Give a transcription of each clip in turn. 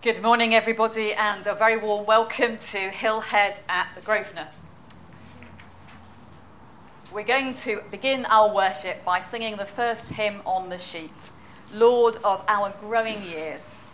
Good morning, everybody, and a very warm welcome to Hillhead at the Grosvenor. We're going to begin our worship by singing the first hymn on the sheet, Lord of Our Growing Years.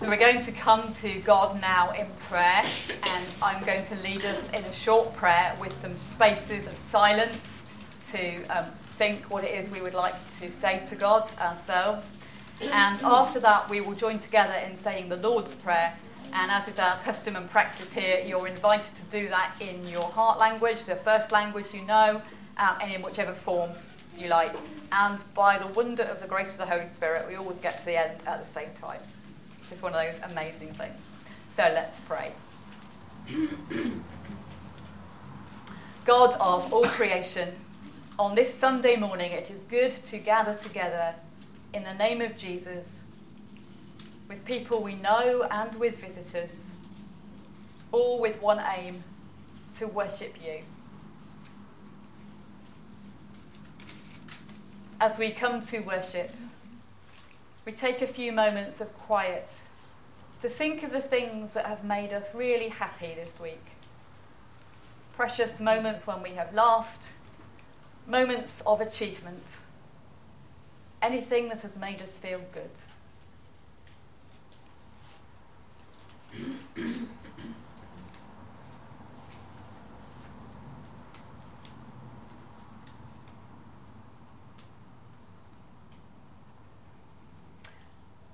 We're going to come to God now in prayer, and I'm going to lead us in a short prayer with some spaces of silence to think what it is we would like to say to God ourselves. And after that, we will join together in saying the Lord's Prayer. And as is our custom and practice here, you're invited to do that in your heart language, the first language you know, and in whichever form you like. And by the wonder of the grace of the Holy Spirit, we always get to the end at the same time. Just one of those amazing things. So let's pray. God of all creation, on this Sunday morning it is good to gather together in the name of Jesus, with people we know and with visitors, all with one aim, to worship you. As we come to worship, we take a few moments of quiet to think of the things that have made us really happy this week. Precious moments when we have laughed, moments of achievement, anything that has made us feel good.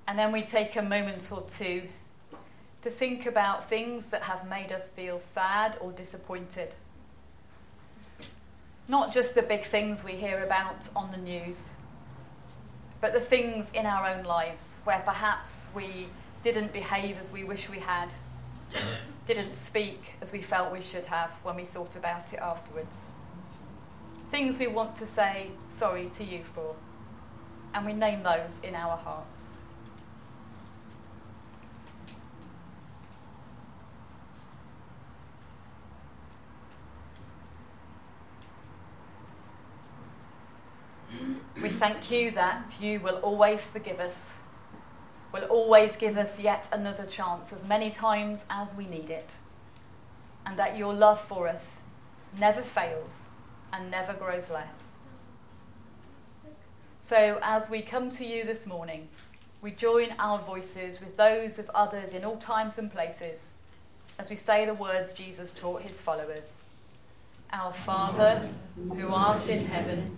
And then we take a moment or two to think about things that have made us feel sad or disappointed. Not just the big things we hear about on the news, but the things in our own lives where perhaps we didn't behave as we wish we had, didn't speak as we felt we should have when we thought about it afterwards. Things we want to say sorry to you for, and we name those in our hearts. We thank you that you will always forgive us will always give us yet another chance, as many times as we need it, and that your love for us never fails and never grows less. So as we come to you this morning, we join our voices with those of others in all times and places as we say the words Jesus taught his followers. Our Father, who art in heaven,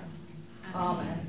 Amen.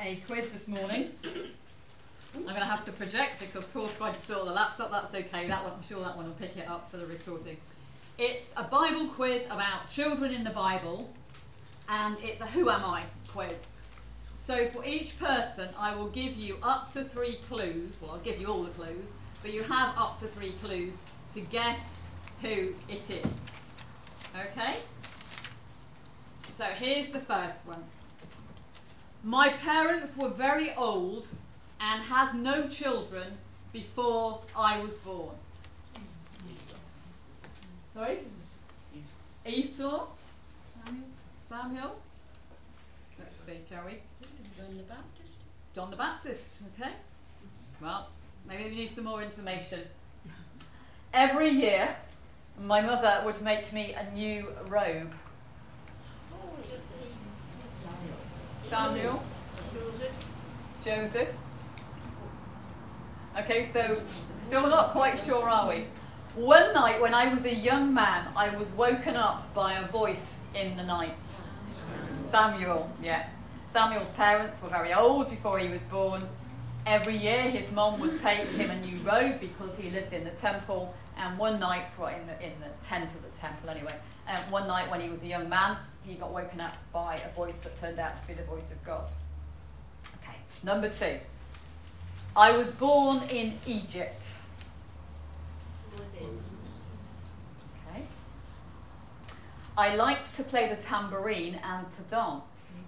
A quiz this morning. I'm going to have to project because Paul tried to sort the laptop. That's okay. That one, I'm sure that one will pick it up for the recording. It's a Bible quiz about children in the Bible, and it's a Who Am I quiz. So for each person, I will give you up to three clues. Well, I'll give you all the clues, but you have up to three clues to guess who it is. Okay? So here's the first one. My parents were very old and had no children before I was born. Sorry? Esau? Samuel? Let's see, shall we? John the Baptist, okay. Well, maybe we need some more information. Every year, my mother would make me a new robe. Samuel. Joseph. Okay, so still not quite sure, are we? One night when I was a young man, I was woken up by a voice in the night. Samuel, yeah. Samuel's parents were very old before he was born. Every year his mom would take him a new robe because he lived in the temple. And one night, well, in the tent of the temple anyway, one night when he was a young man, he got woken up by a voice that turned out to be the voice of God. Okay, number two. I was born in Egypt. Okay. I liked to play the tambourine and to dance.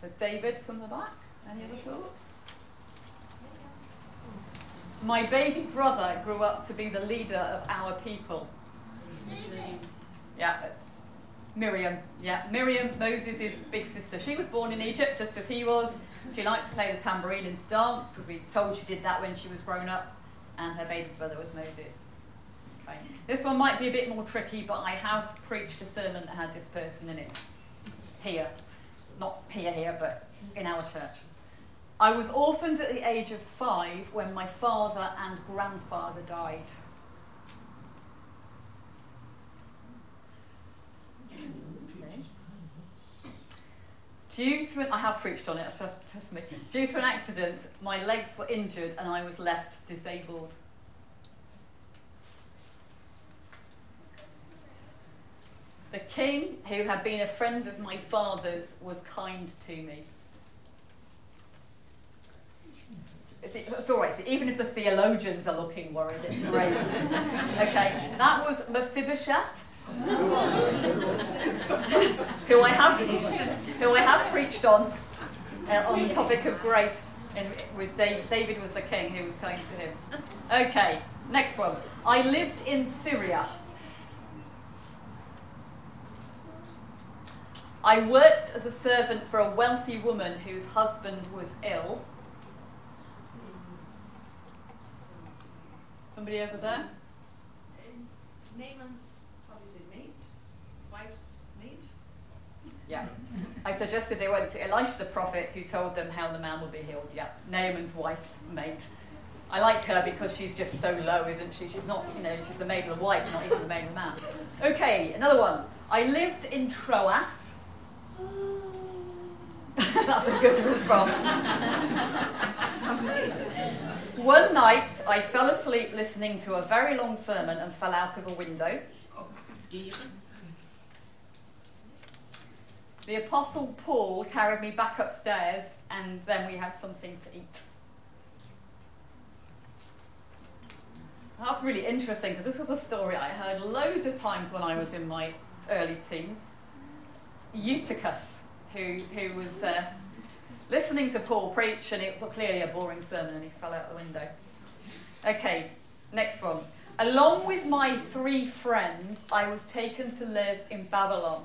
So David from the back, any other thoughts? My baby brother grew up to be the leader of our people. Yeah, that's Miriam. Yeah, Miriam, Moses' big sister. She was born in Egypt just as he was. She liked to play the tambourine and to dance because we told she did that when she was grown up. And her baby brother was Moses. Okay. This one might be a bit more tricky, but I have preached a sermon that had this person in it. Here. Not here, but in our church. I was orphaned at the age of 5 when my father and grandfather died. Due to an, I have preached on it, trust me. Due to an accident, my legs were injured and I was left disabled. The king, who had been a friend of my father's, was kind to me. It's all right. So even if the theologians are looking worried, it's great. Okay, that was Mephibosheth, who I have preached on the topic of grace, and with David was the king who was kind to him. Okay, next one. I lived in Syria. I worked as a servant for a wealthy woman whose husband was ill. Somebody over there? Naaman's, what is it, wife's maid? Yeah. I suggested they went to Elisha the prophet, who told them how the man would be healed. Yeah, Naaman's wife's maid. I like her because she's just so low, isn't she? She's not, she's the maid of the wife, not even the maid of the man. Okay, another one. I lived in Troas. That's a good response. One night, I fell asleep listening to a very long sermon and fell out of a window. The Apostle Paul carried me back upstairs, and then we had something to eat. That's really interesting, because this was a story I heard loads of times when I was in my early teens. It's Eutychus, who was listening to Paul preach, and it was clearly a boring sermon, and he fell out the window. Okay, next one. Along with my 3 friends, I was taken to live in Babylon.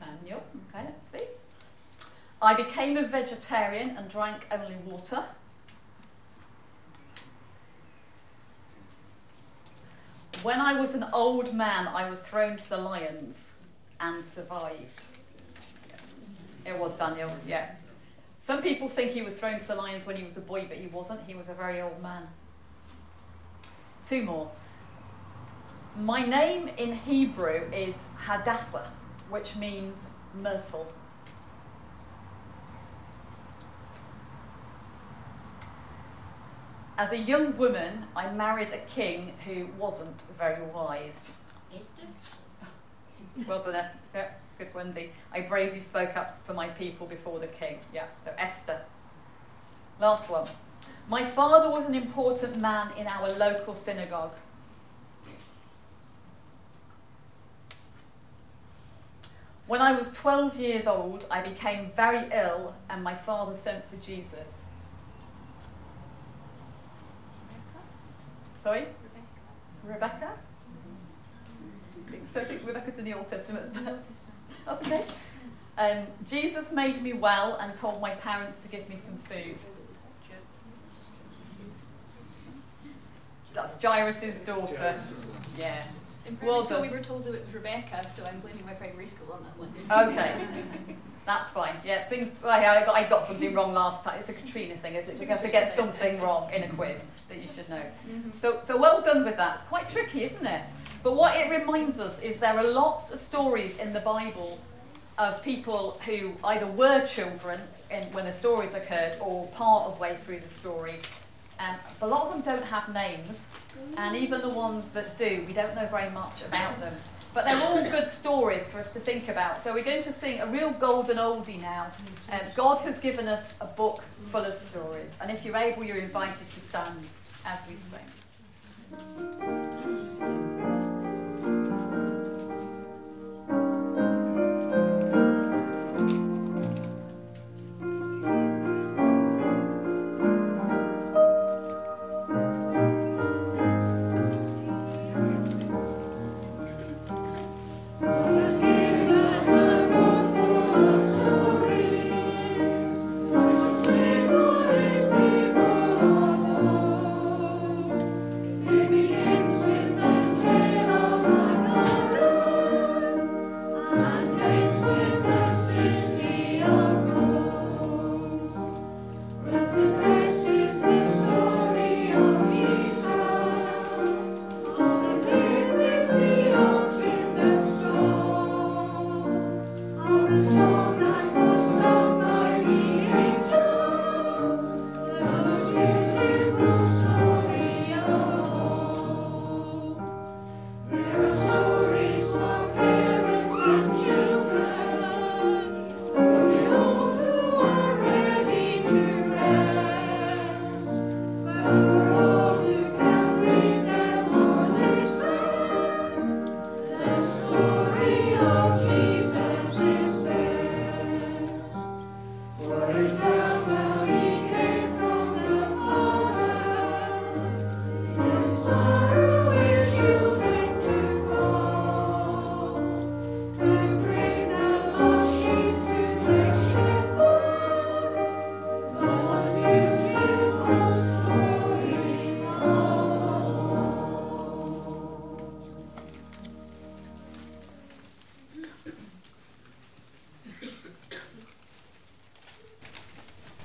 Daniel. Okay, let's see. I became a vegetarian and drank only water. When I was an old man, I was thrown to the lions and survived. It was Daniel, yeah. Some people think he was thrown to the lions when he was a boy, but he wasn't. He was a very old man. 2 more. My name in Hebrew is Hadassah, which means myrtle. As a young woman, I married a king who wasn't very wise. Well done, yeah, good Wendy. I bravely spoke up for my people before the king. Yeah, so Esther. Last one. My father was an important man in our local synagogue. When I was 12 years old, I became very ill, and my father sent for Jesus. Sorry? Rebecca? I think Rebecca's in the Old Testament. That's okay. Jesus made me well and told my parents to give me some food. That's Jairus' daughter. Yeah. In primary school, we were told that it was Rebecca, so I'm blaming my primary school on that one. Okay. That's fine. Yeah, things. I got something wrong last time. It's a Katrina thing, isn't it? You have to get something wrong in a quiz that you should know. Mm-hmm. So well done with that. It's quite tricky, isn't it? But what it reminds us is there are lots of stories in the Bible of people who either were children when the stories occurred or part of way through the story. But a lot of them don't have names, and even the ones that do, we don't know very much about them. But they're all good stories for us to think about. So we're going to sing a real golden oldie now. God has given us a book full of stories. And if you're able, you're invited to stand as we sing.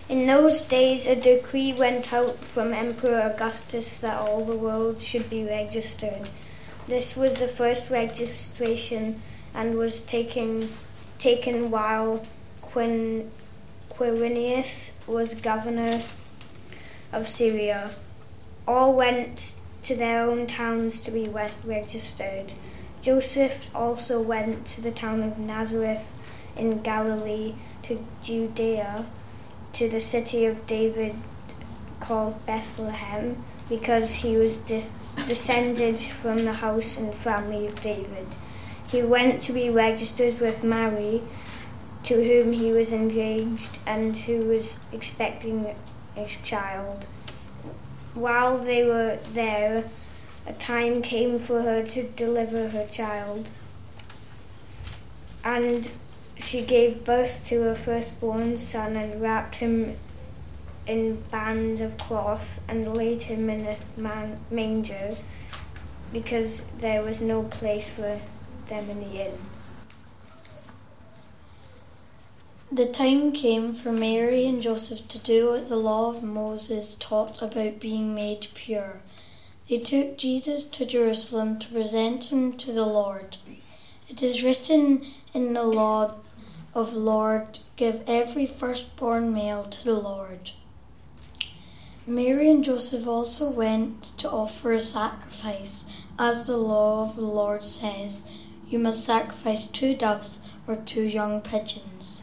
In those days, a decree went out from Emperor Augustus that all the world should be registered. This was the first registration and was taken while Quirinius was governor of Syria. All went to their own towns to be registered. Joseph also went to the town of Nazareth in Galilee, to Judea, to the city of David called Bethlehem, because he was descended from the house and family of David. He went to be registered with Mary, to whom he was engaged and who was expecting a child. While they were there, a time came for her to deliver her child, and she gave birth to her firstborn son and wrapped him in bands of cloth and laid him in a manger, because there was no place for them in the inn. The time came for Mary and Joseph to do what the law of Moses taught about being made pure. They took Jesus to Jerusalem to present him to the Lord. It is written in the law of Lord, give every firstborn male to the Lord. Mary and Joseph also went to offer a sacrifice, as the law of the Lord says, you must sacrifice 2 doves or 2 young pigeons.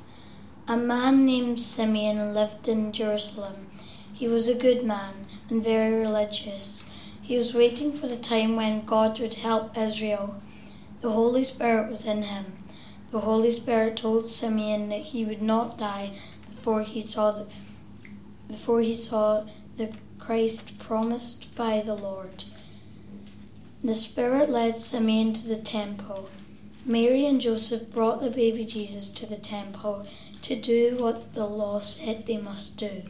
A man named Simeon lived in Jerusalem. He was a good man and very religious. He was waiting for the time when God would help Israel. The Holy Spirit was in him. The Holy Spirit told Simeon that he would not die before he saw the Christ promised by the Lord. The Spirit led Simeon to the temple. Mary and Joseph brought the baby Jesus to the temple to do what the law said they must do.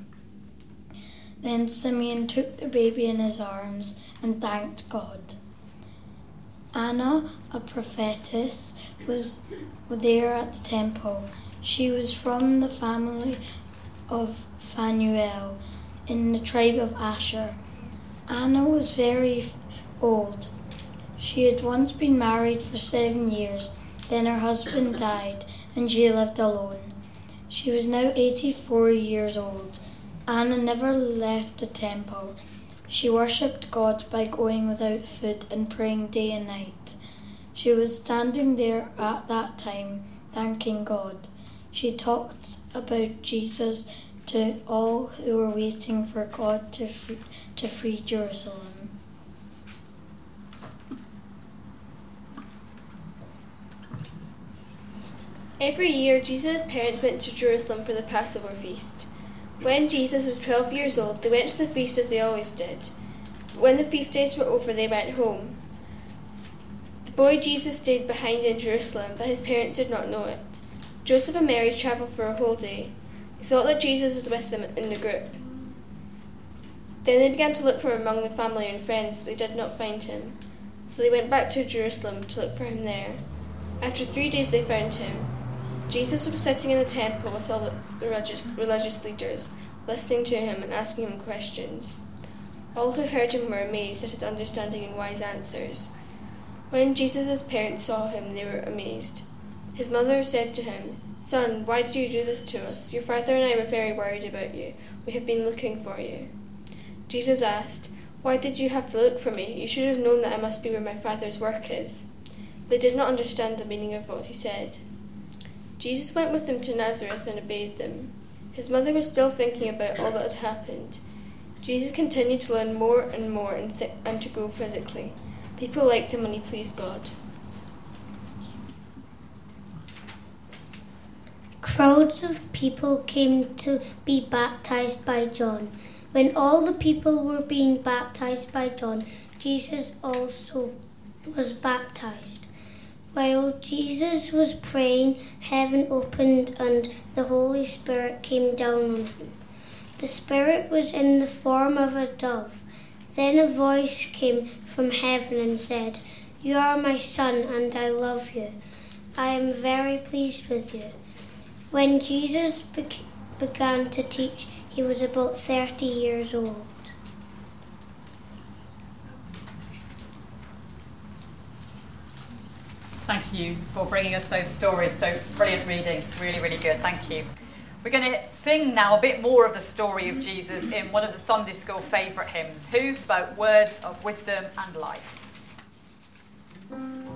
Then Simeon took the baby in his arms and thanked God. Anna, a prophetess, was there at the temple. She was from the family of Phanuel in the tribe of Asher. Anna was very old. She had once been married for 7 years, then her husband died and she lived alone. She was now 84 years old. Anna never left the temple. She worshipped God by going without food and praying day and night. She was standing there at that time, thanking God. She talked about Jesus to all who were waiting for God to free Jerusalem. Every year, Jesus' parents went to Jerusalem for the Passover feast. When Jesus was 12 years old, they went to the feast as they always did. But when the feast days were over, they went home. The boy Jesus stayed behind in Jerusalem, but his parents did not know it. Joseph and Mary travelled for a whole day. They thought that Jesus was with them in the group. Then they began to look for him among the family and friends, but they did not find him. So they went back to Jerusalem to look for him there. After 3 days they found him. Jesus was sitting in the temple with all the religious leaders, listening to him and asking him questions. All who heard him were amazed at his understanding and wise answers. When Jesus' parents saw him, they were amazed. His mother said to him, "Son, why do you do this to us? Your father and I were very worried about you. We have been looking for you." Jesus asked, "Why did you have to look for me? You should have known that I must be where my father's work is." They did not understand the meaning of what he said. Jesus went with them to Nazareth and obeyed them. His mother was still thinking about all that had happened. Jesus continued to learn more and to grow physically. People liked him and he pleased God. Crowds of people came to be baptized by John. When all the people were being baptized by John, Jesus also was baptized. While Jesus was praying, heaven opened and the Holy Spirit came down on him. The Spirit was in the form of a dove. Then a voice came from heaven and said, "You are my Son and I love you. I am very pleased with you." When Jesus began to teach, he was about 30 years old. Thank you for bringing us those stories. So brilliant reading, really, really good. Thank you. We're going to sing now a bit more of the story of Jesus in one of the Sunday school favourite hymns, Who Spoke Words of Wisdom and Life. Yes,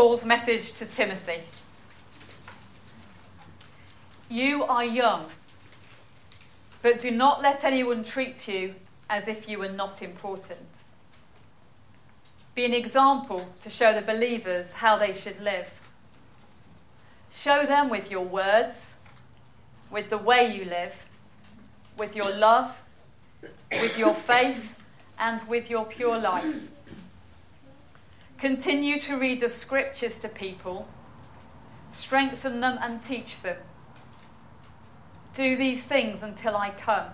Paul's message to Timothy. You are young, but do not let anyone treat you as if you were not important. Be an example to show the believers how they should live. Show them with your words, with the way you live, with your love, with your faith, and with your pure life. Continue to read the scriptures to people, strengthen them and teach them. Do these things until I come.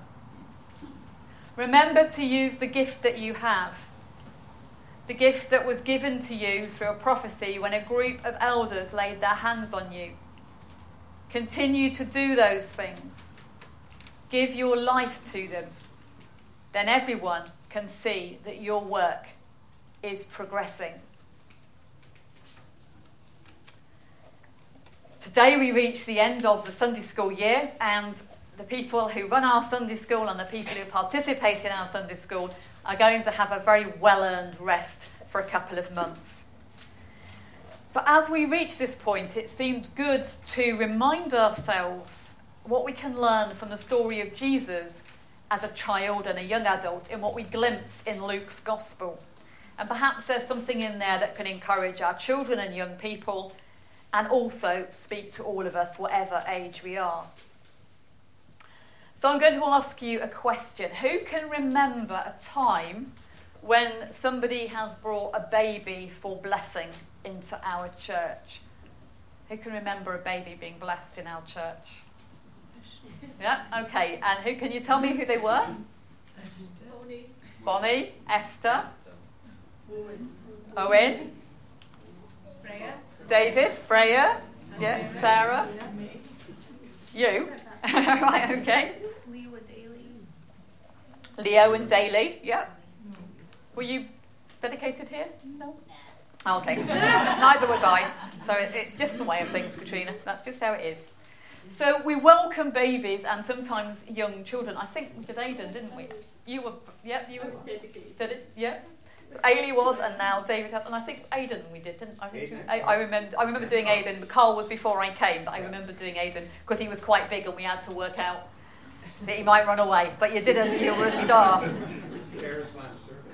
Remember to use the gift that you have, the gift that was given to you through a prophecy when a group of elders laid their hands on you. Continue to do those things. Give your life to them. Then everyone can see that your work is progressing. Today we reach the end of the Sunday school year, and the people who run our Sunday school and the people who participate in our Sunday school are going to have a very well-earned rest for a couple of months. But as we reach this point, it seemed good to remind ourselves what we can learn from the story of Jesus as a child and a young adult in what we glimpse in Luke's Gospel. And perhaps there's something in there that can encourage our children and young people and also speak to all of us, whatever age we are. So I'm going to ask you a question. Who can remember a time when somebody has brought a baby for blessing into our church? Who can remember a baby being blessed in our church? Yeah, okay. And who can you tell me who they were? Bonnie, Esther, Owen, Freya, David, Freya, yeah, Sarah, you. Right, okay. Leo and Daly, yeah. Were you dedicated here? No. Okay. Neither was I. So it's just the way of things, Katrina. That's just how it is. So we welcome babies and sometimes young children. I think we did Aidan, didn't we? You were, yeah, you were. I was dedicated. Did it? Yeah. Ailey was, and now David has, and I think Aidan we did, didn't I? I remember doing Aidan. Carl was before I came, but I remember doing Aidan because he was quite big, and we had to work out that he might run away. But you didn't. You were a star. Sarah's last service.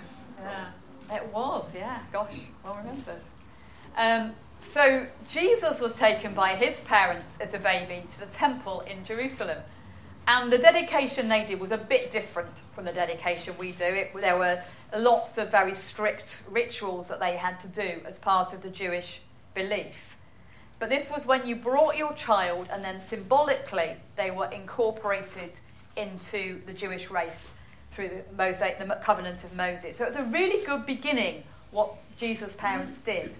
Yeah, it was. Yeah, gosh, well remembered. So Jesus was taken by his parents as a baby to the temple in Jerusalem. And the dedication they did was a bit different from the dedication we do. There were lots of very strict rituals that they had to do as part of the Jewish belief. But this was when you brought your child and then symbolically they were incorporated into the Jewish race through the covenant of Moses. So it's a really good beginning what Jesus' parents did.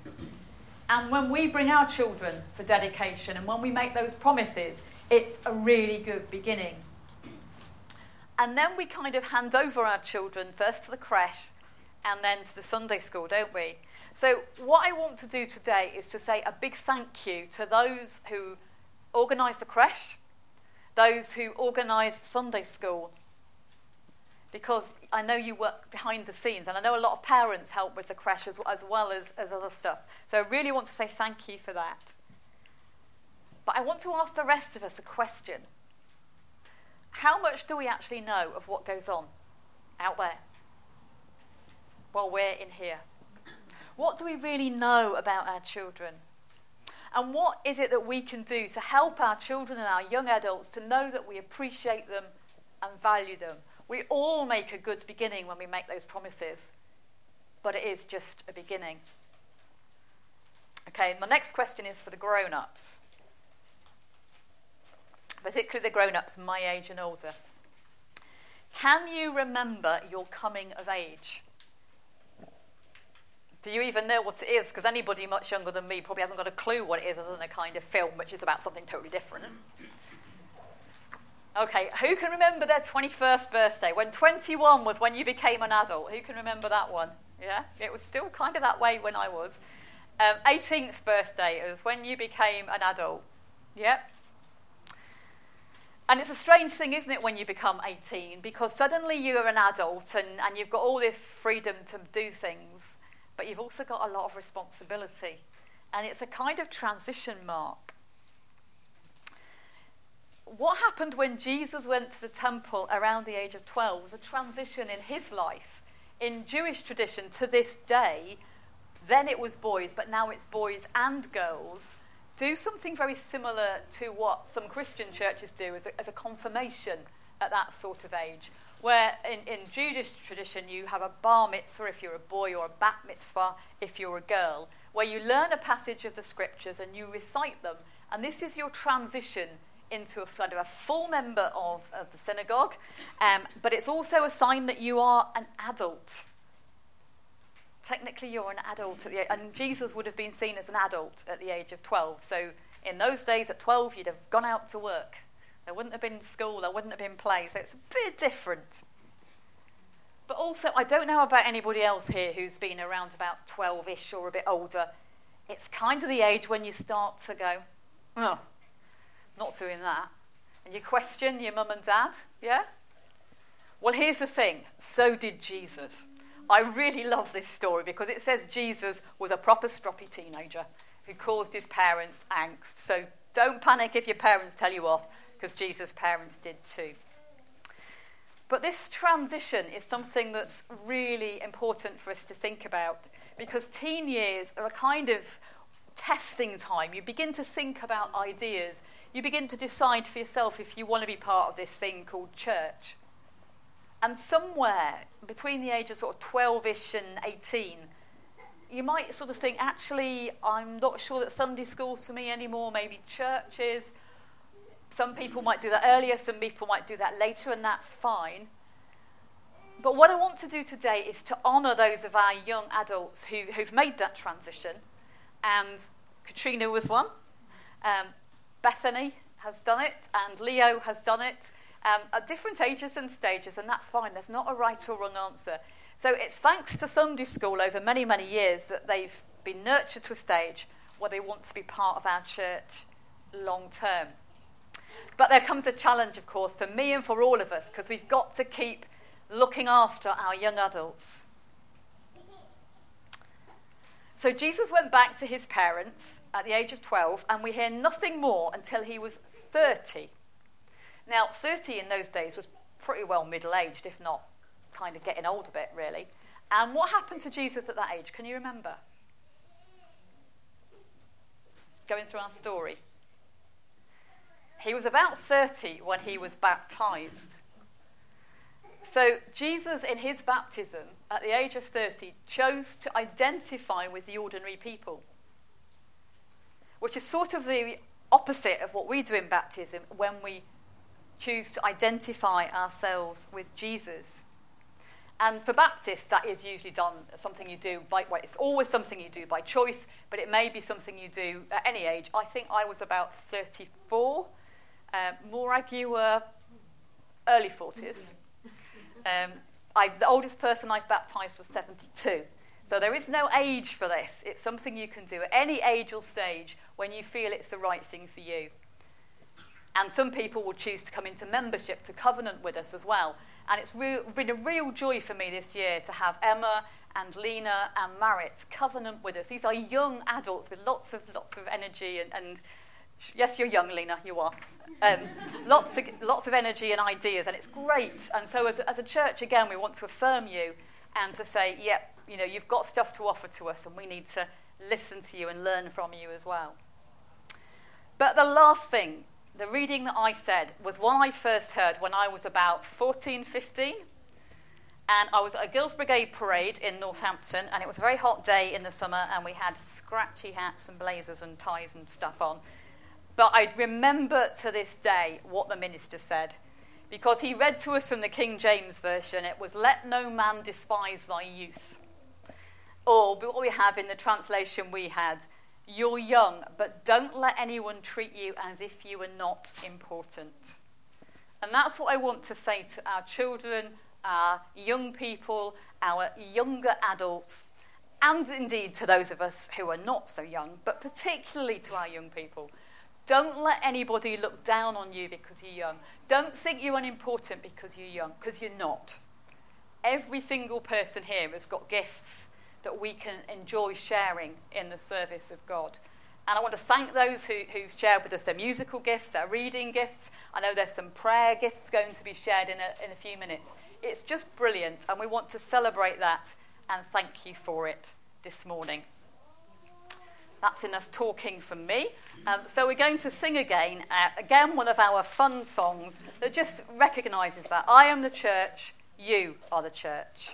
And when we bring our children for dedication and when we make those promises, it's a really good beginning. And then we kind of hand over our children first to the creche and then to the Sunday school, don't we? So what I want to do today is to say a big thank you to those who organised the creche, those who organised Sunday school, because I know you work behind the scenes and I know a lot of parents help with the creche as well as other stuff. So I really want to say thank you for that. But I want to ask the rest of us a question. How much do we actually know of what goes on out there? Well, we're in here. What do we really know about our children? And what is it that we can do to help our children and our young adults to know that we appreciate them and value them? We all make a good beginning when we make those promises, but it is just a beginning. Okay, my next question is for the grown-ups. Particularly the grown-ups my age and older. Can you remember your coming of age? Do you even know what it is? Because anybody much younger than me probably hasn't got a clue what it is other than a kind of film which is about something totally different. Okay, who can remember their 21st birthday? When 21 was when you became an adult. Who can remember that one? Yeah, it was still kind of that way when I was. 18th birthday was when you became an adult. Yep. And it's a strange thing, isn't it, when you become 18, because suddenly you're an adult and you've got all this freedom to do things, but you've also got a lot of responsibility. and it's a kind of transition mark. What happened when Jesus went to the temple around the age of 12 was a transition in his life. In Jewish tradition to this day, then it was boys, but now it's boys and girls, do something very similar to what some Christian churches do as a confirmation at that sort of age, where in Jewish tradition you have a bar mitzvah if you're a boy or a bat mitzvah if you're a girl, where you learn a passage of the scriptures and you recite them, and this is your transition into a kind of a full member of the synagogue, but it's also a sign that you are an adult. Technically, you're an adult, and Jesus would have been seen as an adult at the age of 12. So in those days, at 12, you'd have gone out to work. There wouldn't have been school, there wouldn't have been play, so it's a bit different. But also, I don't know about anybody else here who's been around about 12-ish or a bit older. It's kind of the age when you start to go, oh, not doing that. And you question your mum and dad, yeah? Well, here's the thing. So did Jesus. I really love this story because it says Jesus was a proper stroppy teenager who caused his parents angst. So don't panic if your parents tell you off, because Jesus' parents did too. But this transition is something that's really important for us to think about, because teen years are a kind of testing time. You begin to think about ideas. You begin to decide for yourself if you want to be part of this thing called church. And somewhere between the ages sort of 12-ish and 18, you might sort of think, actually, I'm not sure that Sunday school's for me anymore, maybe churches. Some people might do that earlier, some people might do that later, and that's fine. But what I want to do today is to honour those of our young adults who've made that transition. And Katrina was one. Bethany has done it, and Leo has done it at different ages and stages, and that's fine. There's not a right or wrong answer. So it's thanks to Sunday school over many, many years that they've been nurtured to a stage where they want to be part of our church long term. But there comes a challenge, of course, for me and for all of us, because we've got to keep looking after our young adults. So Jesus went back to his parents at the age of 12, and we hear nothing more until he was 30. Now, 30 in those days was pretty well middle-aged, if not kind of getting old a bit, really. And what happened to Jesus at that age? Can you remember? Going through our story. He was about 30 when he was baptised. So Jesus, in his baptism, at the age of 30, chose to identify with the ordinary people, which is sort of the opposite of what we do in baptism when we choose to identify ourselves with Jesus. And for Baptists, that is usually done something you do by, well, it's always something you do by choice, but it may be something you do at any age. I think I was about 34. Morag, you were early 40s. The oldest person I've baptised was 72. So there is no age for this. It's something you can do at any age or stage when you feel it's the right thing for you. And some people will choose to come into membership, to covenant with us as well. And it's been a real joy for me this year to have Emma and Lena and Marit covenant with us. These are young adults with lots of energy and yes, you're young, Lena, you are. Lots of energy and ideas, and it's great. And so as a church, again, we want to affirm you and to say, yep, you know, you've got stuff to offer to us, and we need to listen to you and learn from you as well. But the last thing, the reading that I said, was one I first heard when I was about 14, 15, and I was at a Girls' Brigade parade in Northampton, and it was a very hot day in the summer, and we had scratchy hats and blazers and ties and stuff on. But I remember to this day what the minister said, because he read to us from the King James Version. It was, "Let no man despise thy youth." Or what we have in the translation we had, "You're young, but don't let anyone treat you as if you were not important." And that's what I want to say to our children, our young people, our younger adults, and indeed to those of us who are not so young, but particularly to our young people. Don't let anybody look down on you because you're young. Don't think you're unimportant because you're young, because you're not. Every single person here has got gifts that we can enjoy sharing in the service of God. And I want to thank those who've shared with us their musical gifts, their reading gifts. I know there's some prayer gifts going to be shared in a few minutes. It's just brilliant, and we want to celebrate that and thank you for it this morning. That's enough talking from me. So we're going to sing again one of our fun songs that just recognises that. I am the church, you are the church.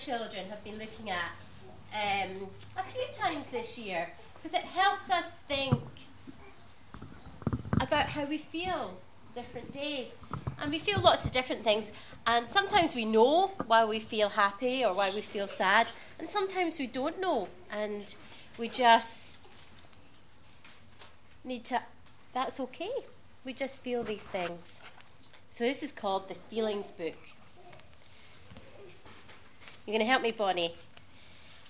Children have been looking at a few times this year because it helps us think about how we feel different days, and we feel lots of different things, and sometimes we know why we feel happy or why we feel sad, and sometimes we don't know, and we just need to, that's okay, we just feel these things. So this is called the Feelings Book. You're going to help me, Bonnie.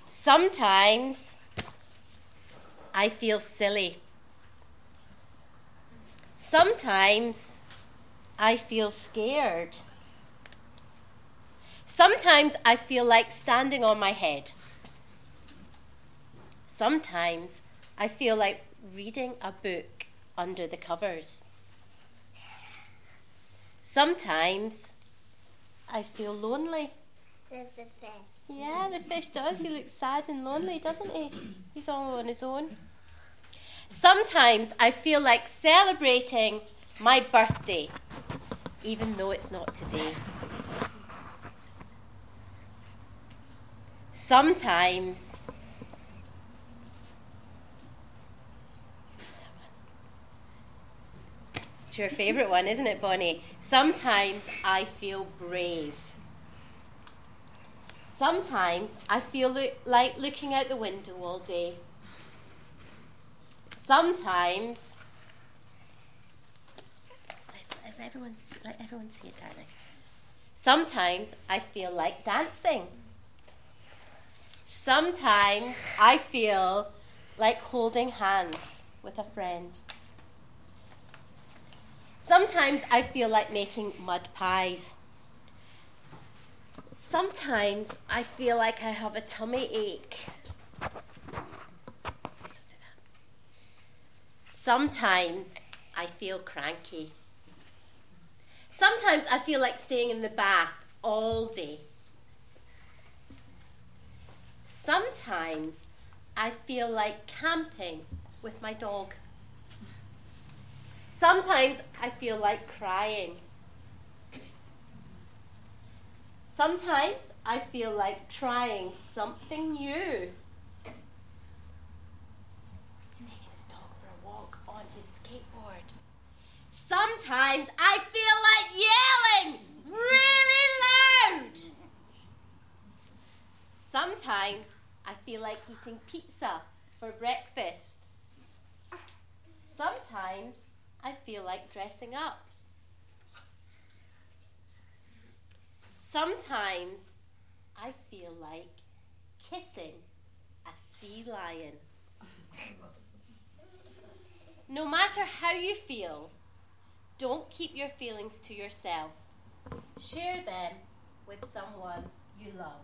Sometimes I feel silly. Sometimes I feel scared. Sometimes I feel like standing on my head. Sometimes I feel like reading a book under the covers. Sometimes I feel lonely. The fish. Yeah, the fish does. He looks sad and lonely, doesn't he? He's all on his own. Sometimes I feel like celebrating my birthday, even though it's not today. It's your favourite one, isn't it, Bonnie? Sometimes I feel brave. Sometimes I feel like looking out the window all day. sometimes. Let everyone see it, darling. Sometimes I feel like dancing. Sometimes I feel like holding hands with a friend. Sometimes I feel like making mud pies. Sometimes I feel like I have a tummy ache. Please don't do that. Sometimes I feel cranky. Sometimes I feel like staying in the bath all day. Sometimes I feel like camping with my dog. Sometimes I feel like crying. Sometimes I feel like trying something new. He's taking his dog for a walk on his skateboard. Sometimes I feel like yelling really loud. Sometimes I feel like eating pizza for breakfast. Sometimes I feel like dressing up. Sometimes I feel like kissing a sea lion. No matter how you feel, don't keep your feelings to yourself. Share them with someone you love.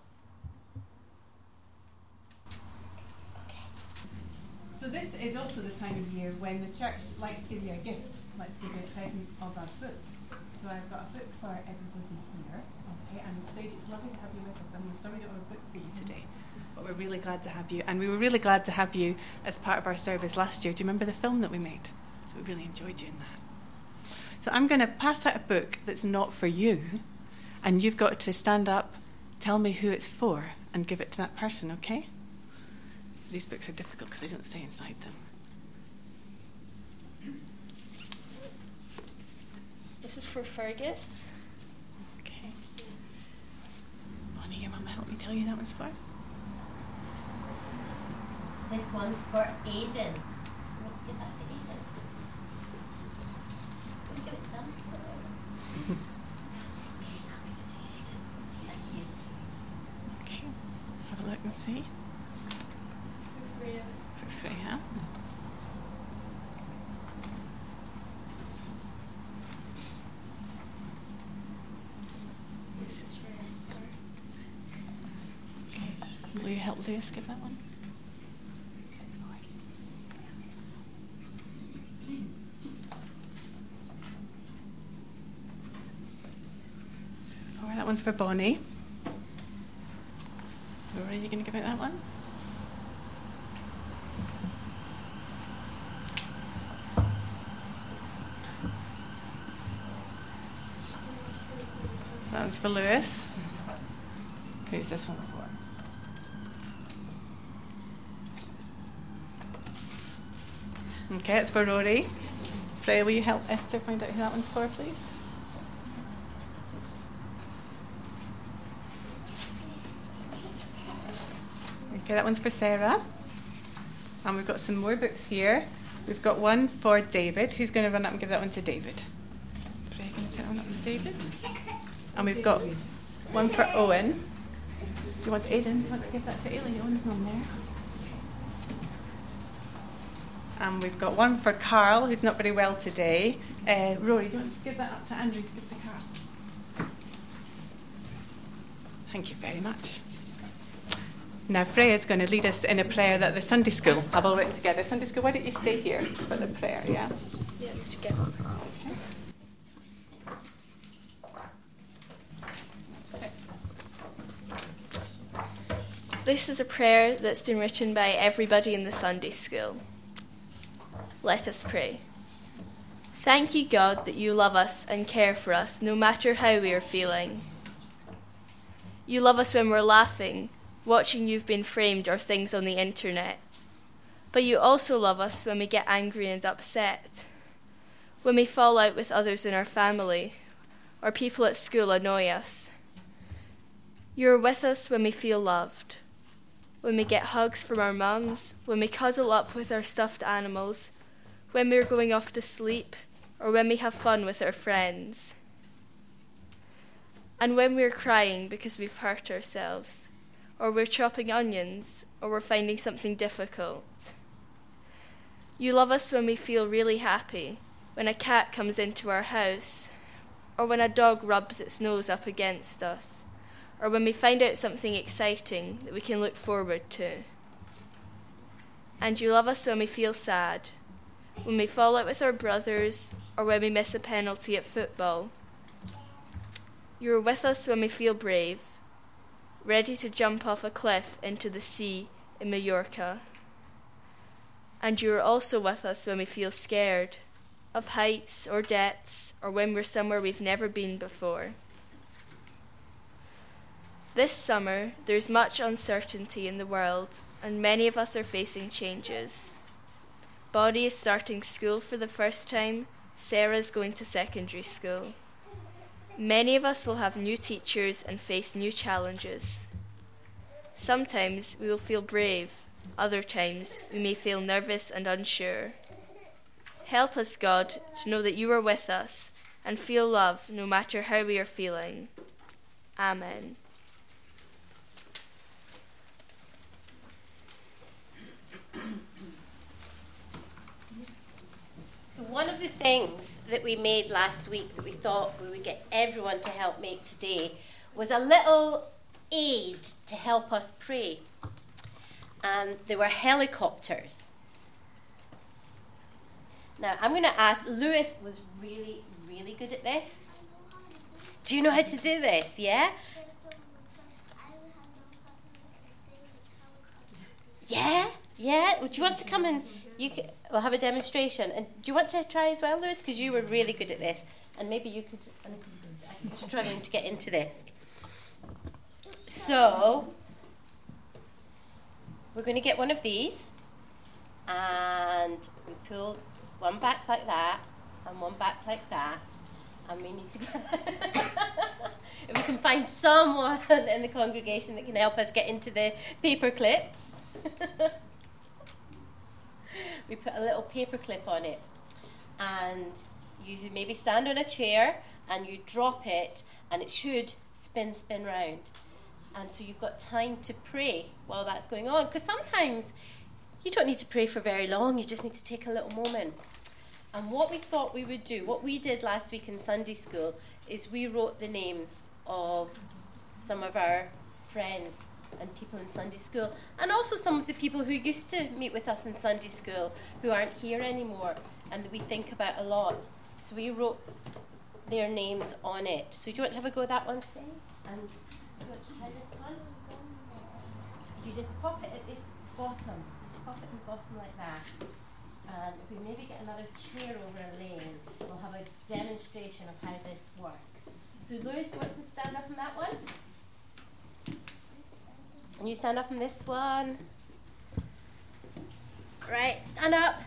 So this is also the time of year when the church likes to give you a gift, likes to give you a present of a book. So I've got a book for everybody here. Okay, and so it's lovely to have you with us. And we're sorry we don't have a book for you today, but we're really glad to have you. And we were really glad to have you as part of our service last year. Do you remember the film that we made? So we really enjoyed doing that. So I'm going to pass out a book that's not for you, and you've got to stand up, tell me who it's for, and give it to that person, okay? These books are difficult because they don't say inside them. This is for Fergus. Okay. Bonnie, your mum helped me tell you that one's for? This one's for Aidan. I want to give that to Aidan. Can we give it to them? Okay, I'll give it to Aidan. Thank you. Okay, have a look and see. For Freya. This is for Esther. Okay. Will you help Lewis get that one? Four. That one's for Bonnie. Laura, are you going to give out that one? That's for Lewis. Who's this one for? Okay, it's for Rory. Freya, will you help Esther find out who that one's for, please? Okay, that one's for Sarah. And we've got some more books here. We've got one for David. Who's going to run up and give that one to David? Freya, going to take that one up to David? And we've got one for Owen. Do you want Aidan? Do you want to give that to Ailey? Owen's on there. And we've got one for Carl, who's not very well today. Rory, do you want to give that up to Andrew to give to Carl? Thank you very much. Now Freya's going to lead us in a prayer that the Sunday school have all written together. Sunday school, why don't you stay here for the prayer, yeah? Yeah, together. Okay. This is a prayer that's been written by everybody in the Sunday school. Let us pray. Thank you, God, that you love us and care for us, no matter how we are feeling. You love us when we're laughing, watching You've Been Framed or things on the internet. But you also love us when we get angry and upset, when we fall out with others in our family, or people at school annoy us. You are with us when we feel loved. when we get hugs from our mums, when we cuddle up with our stuffed animals, when we're going off to sleep, or when we have fun with our friends. And when we're crying because we've hurt ourselves, or we're chopping onions, or we're finding something difficult. You love us when we feel really happy, when a cat comes into our house, or when a dog rubs its nose up against us, or when we find out something exciting that we can look forward to. And you love us when we feel sad, when we fall out with our brothers, or when we miss a penalty at football. You are with us when we feel brave, ready to jump off a cliff into the sea in Mallorca. And you are also with us when we feel scared, of heights or depths, or when we're somewhere we've never been before. This summer, there's much uncertainty in the world, and many of us are facing changes. Bodhi is starting school for the first time, Sarah's going to secondary school. Many of us will have new teachers and face new challenges. Sometimes we will feel brave. Other times, we may feel nervous and unsure. Help us, God, to know that you are with us and feel love no matter how we are feeling. Amen. So one of the things that we made last week that we thought we would get everyone to help make today was a little aid to help us pray. And there were helicopters. Now, I'm going to ask, Lewis was really, really good at this. Do you know how to do this, yeah? Yeah, yeah. Well, do you want to come and we'll have a demonstration? And do you want to try as well, Lewis? Because you were really good at this. And maybe you could, I'm struggling to get into this. So, we're going to get one of these. And we pull one back like that, and one back like that, and we need to get... if we can find someone in the congregation that can help us get into the paper clips. We put a little paper clip on it, and you maybe stand on a chair, and you drop it, and it should spin round. And so you've got time to pray while that's going on, because sometimes you don't need to pray for very long, you just need to take a little moment. And what we thought we would do, what we did last week in Sunday school, is we wrote the names of some of our friends and people in Sunday school, and also some of the people who used to meet with us in Sunday school, who aren't here anymore, and that we think about a lot. So we wrote their names on it. So do you want to have a go at that one, Sam? And do you want to try this one? You just pop it at the bottom. Pop it in the bottom like that, and if we maybe get another chair over a lane, we'll have a demonstration of how this works. So Lewis, do you want to stand up on that one? And you stand up on this one. Right, stand up.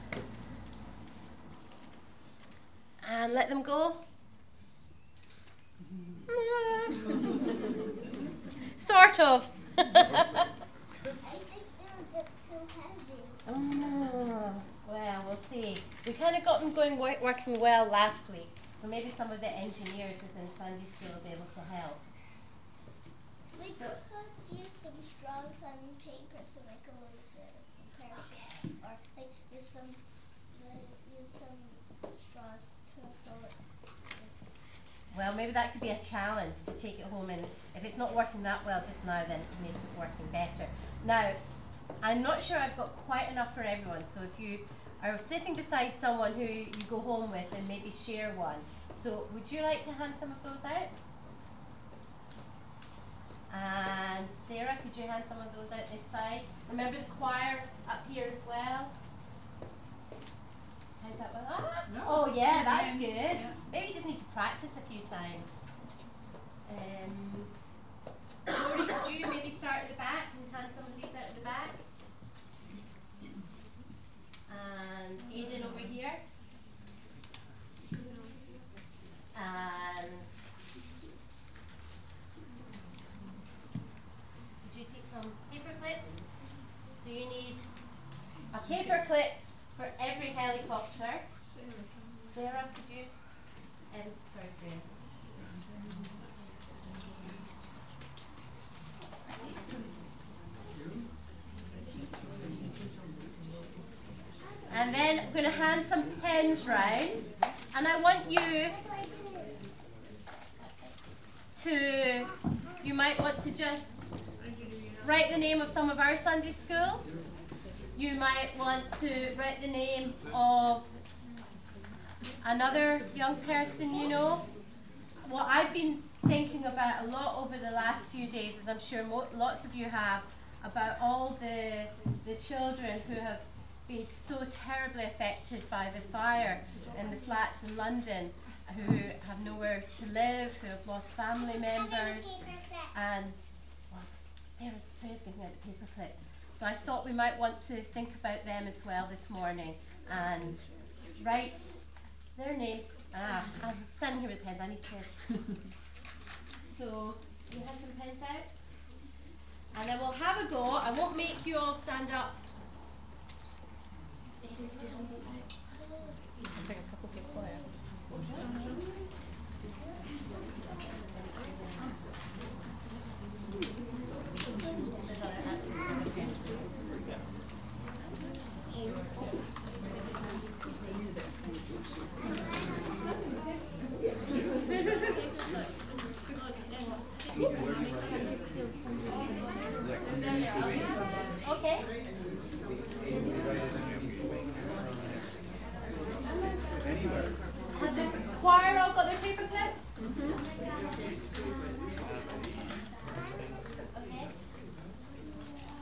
And let them go. Sort of. Oh, well, we'll see. We kind of got them going, working well last week. So maybe some of the engineers within Sunday school will be able to help. We could use some straws and paper to make a little bit of impression. Okay. Or use some straws to sew it. Well, maybe that could be a challenge to take it home. And if it's not working that well just now, then make it working better. Now, I'm not sure I've got quite enough for everyone, so if you are sitting beside someone who you go home with, then maybe share one. So would you like to hand some of those out? And Sarah, could you hand some of those out this side? Remember the choir up here as well? How's that one? Ah, no. Oh yeah, that's good. Yeah. Maybe you just need to practice a few times. Lori, could you maybe start at the back and hand some of these out at the back? And Aidan over here. And could you take some paper clips? Sorry? Sarah, could you? And sorry, Sarah. And then I'm going to hand some pens round, and I want you to, you might want to just write the name of some of our Sunday school. You might want to write the name of another young person you know. What I've been thinking about a lot over the last few days, as I'm sure lots of you have, about all the children who have been so terribly affected by the fire in the flats in London, who have nowhere to live, who have lost family members, and well, Sarah's giving out the paper clips. So I thought we might want to think about them as well this morning and write their names. I'm standing here with pens. I need to. So you have some pens out, and then we'll have a go. I won't make you all stand up.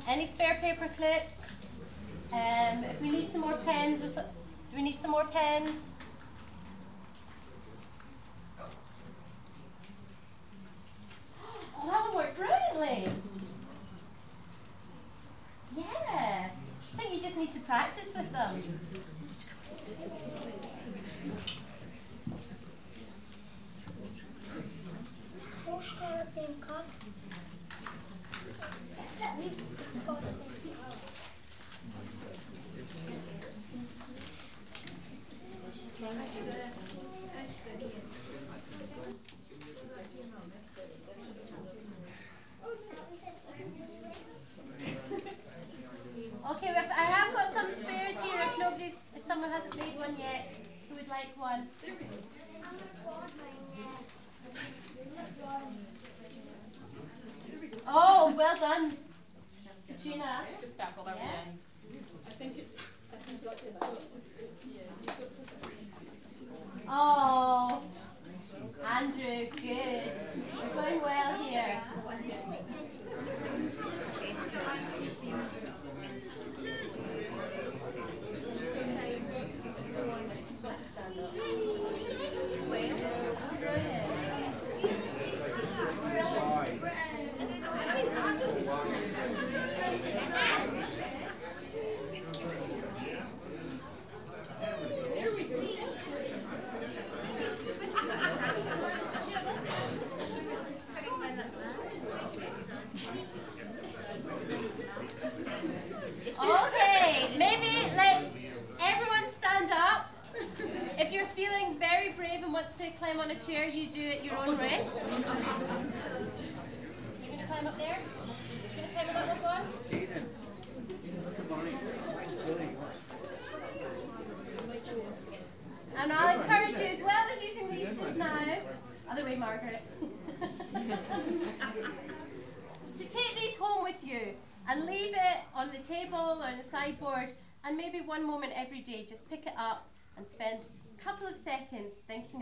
Any spare paper clips? If we need some more pens, do we need some more pens? Oh, that one worked brilliantly. Yeah. I think you just need to practice with them. Thinking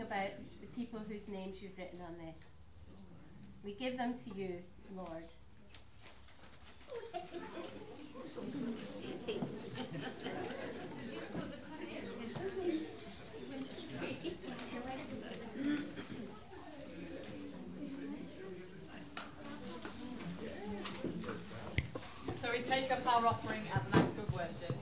about the people whose names you've written on this. We give them to you, Lord. So we take up our offering as an act of worship.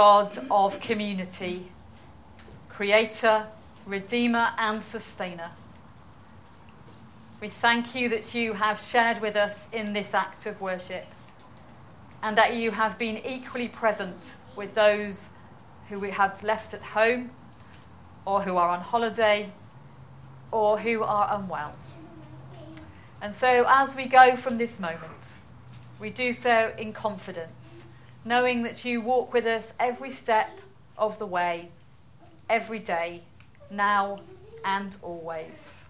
God of community, creator, redeemer and sustainer. We thank you that you have shared with us in this act of worship and that you have been equally present with those who we have left at home or who are on holiday or who are unwell. And so as we go from this moment, we do so in confidence, knowing that you walk with us every step of the way, every day, now and always.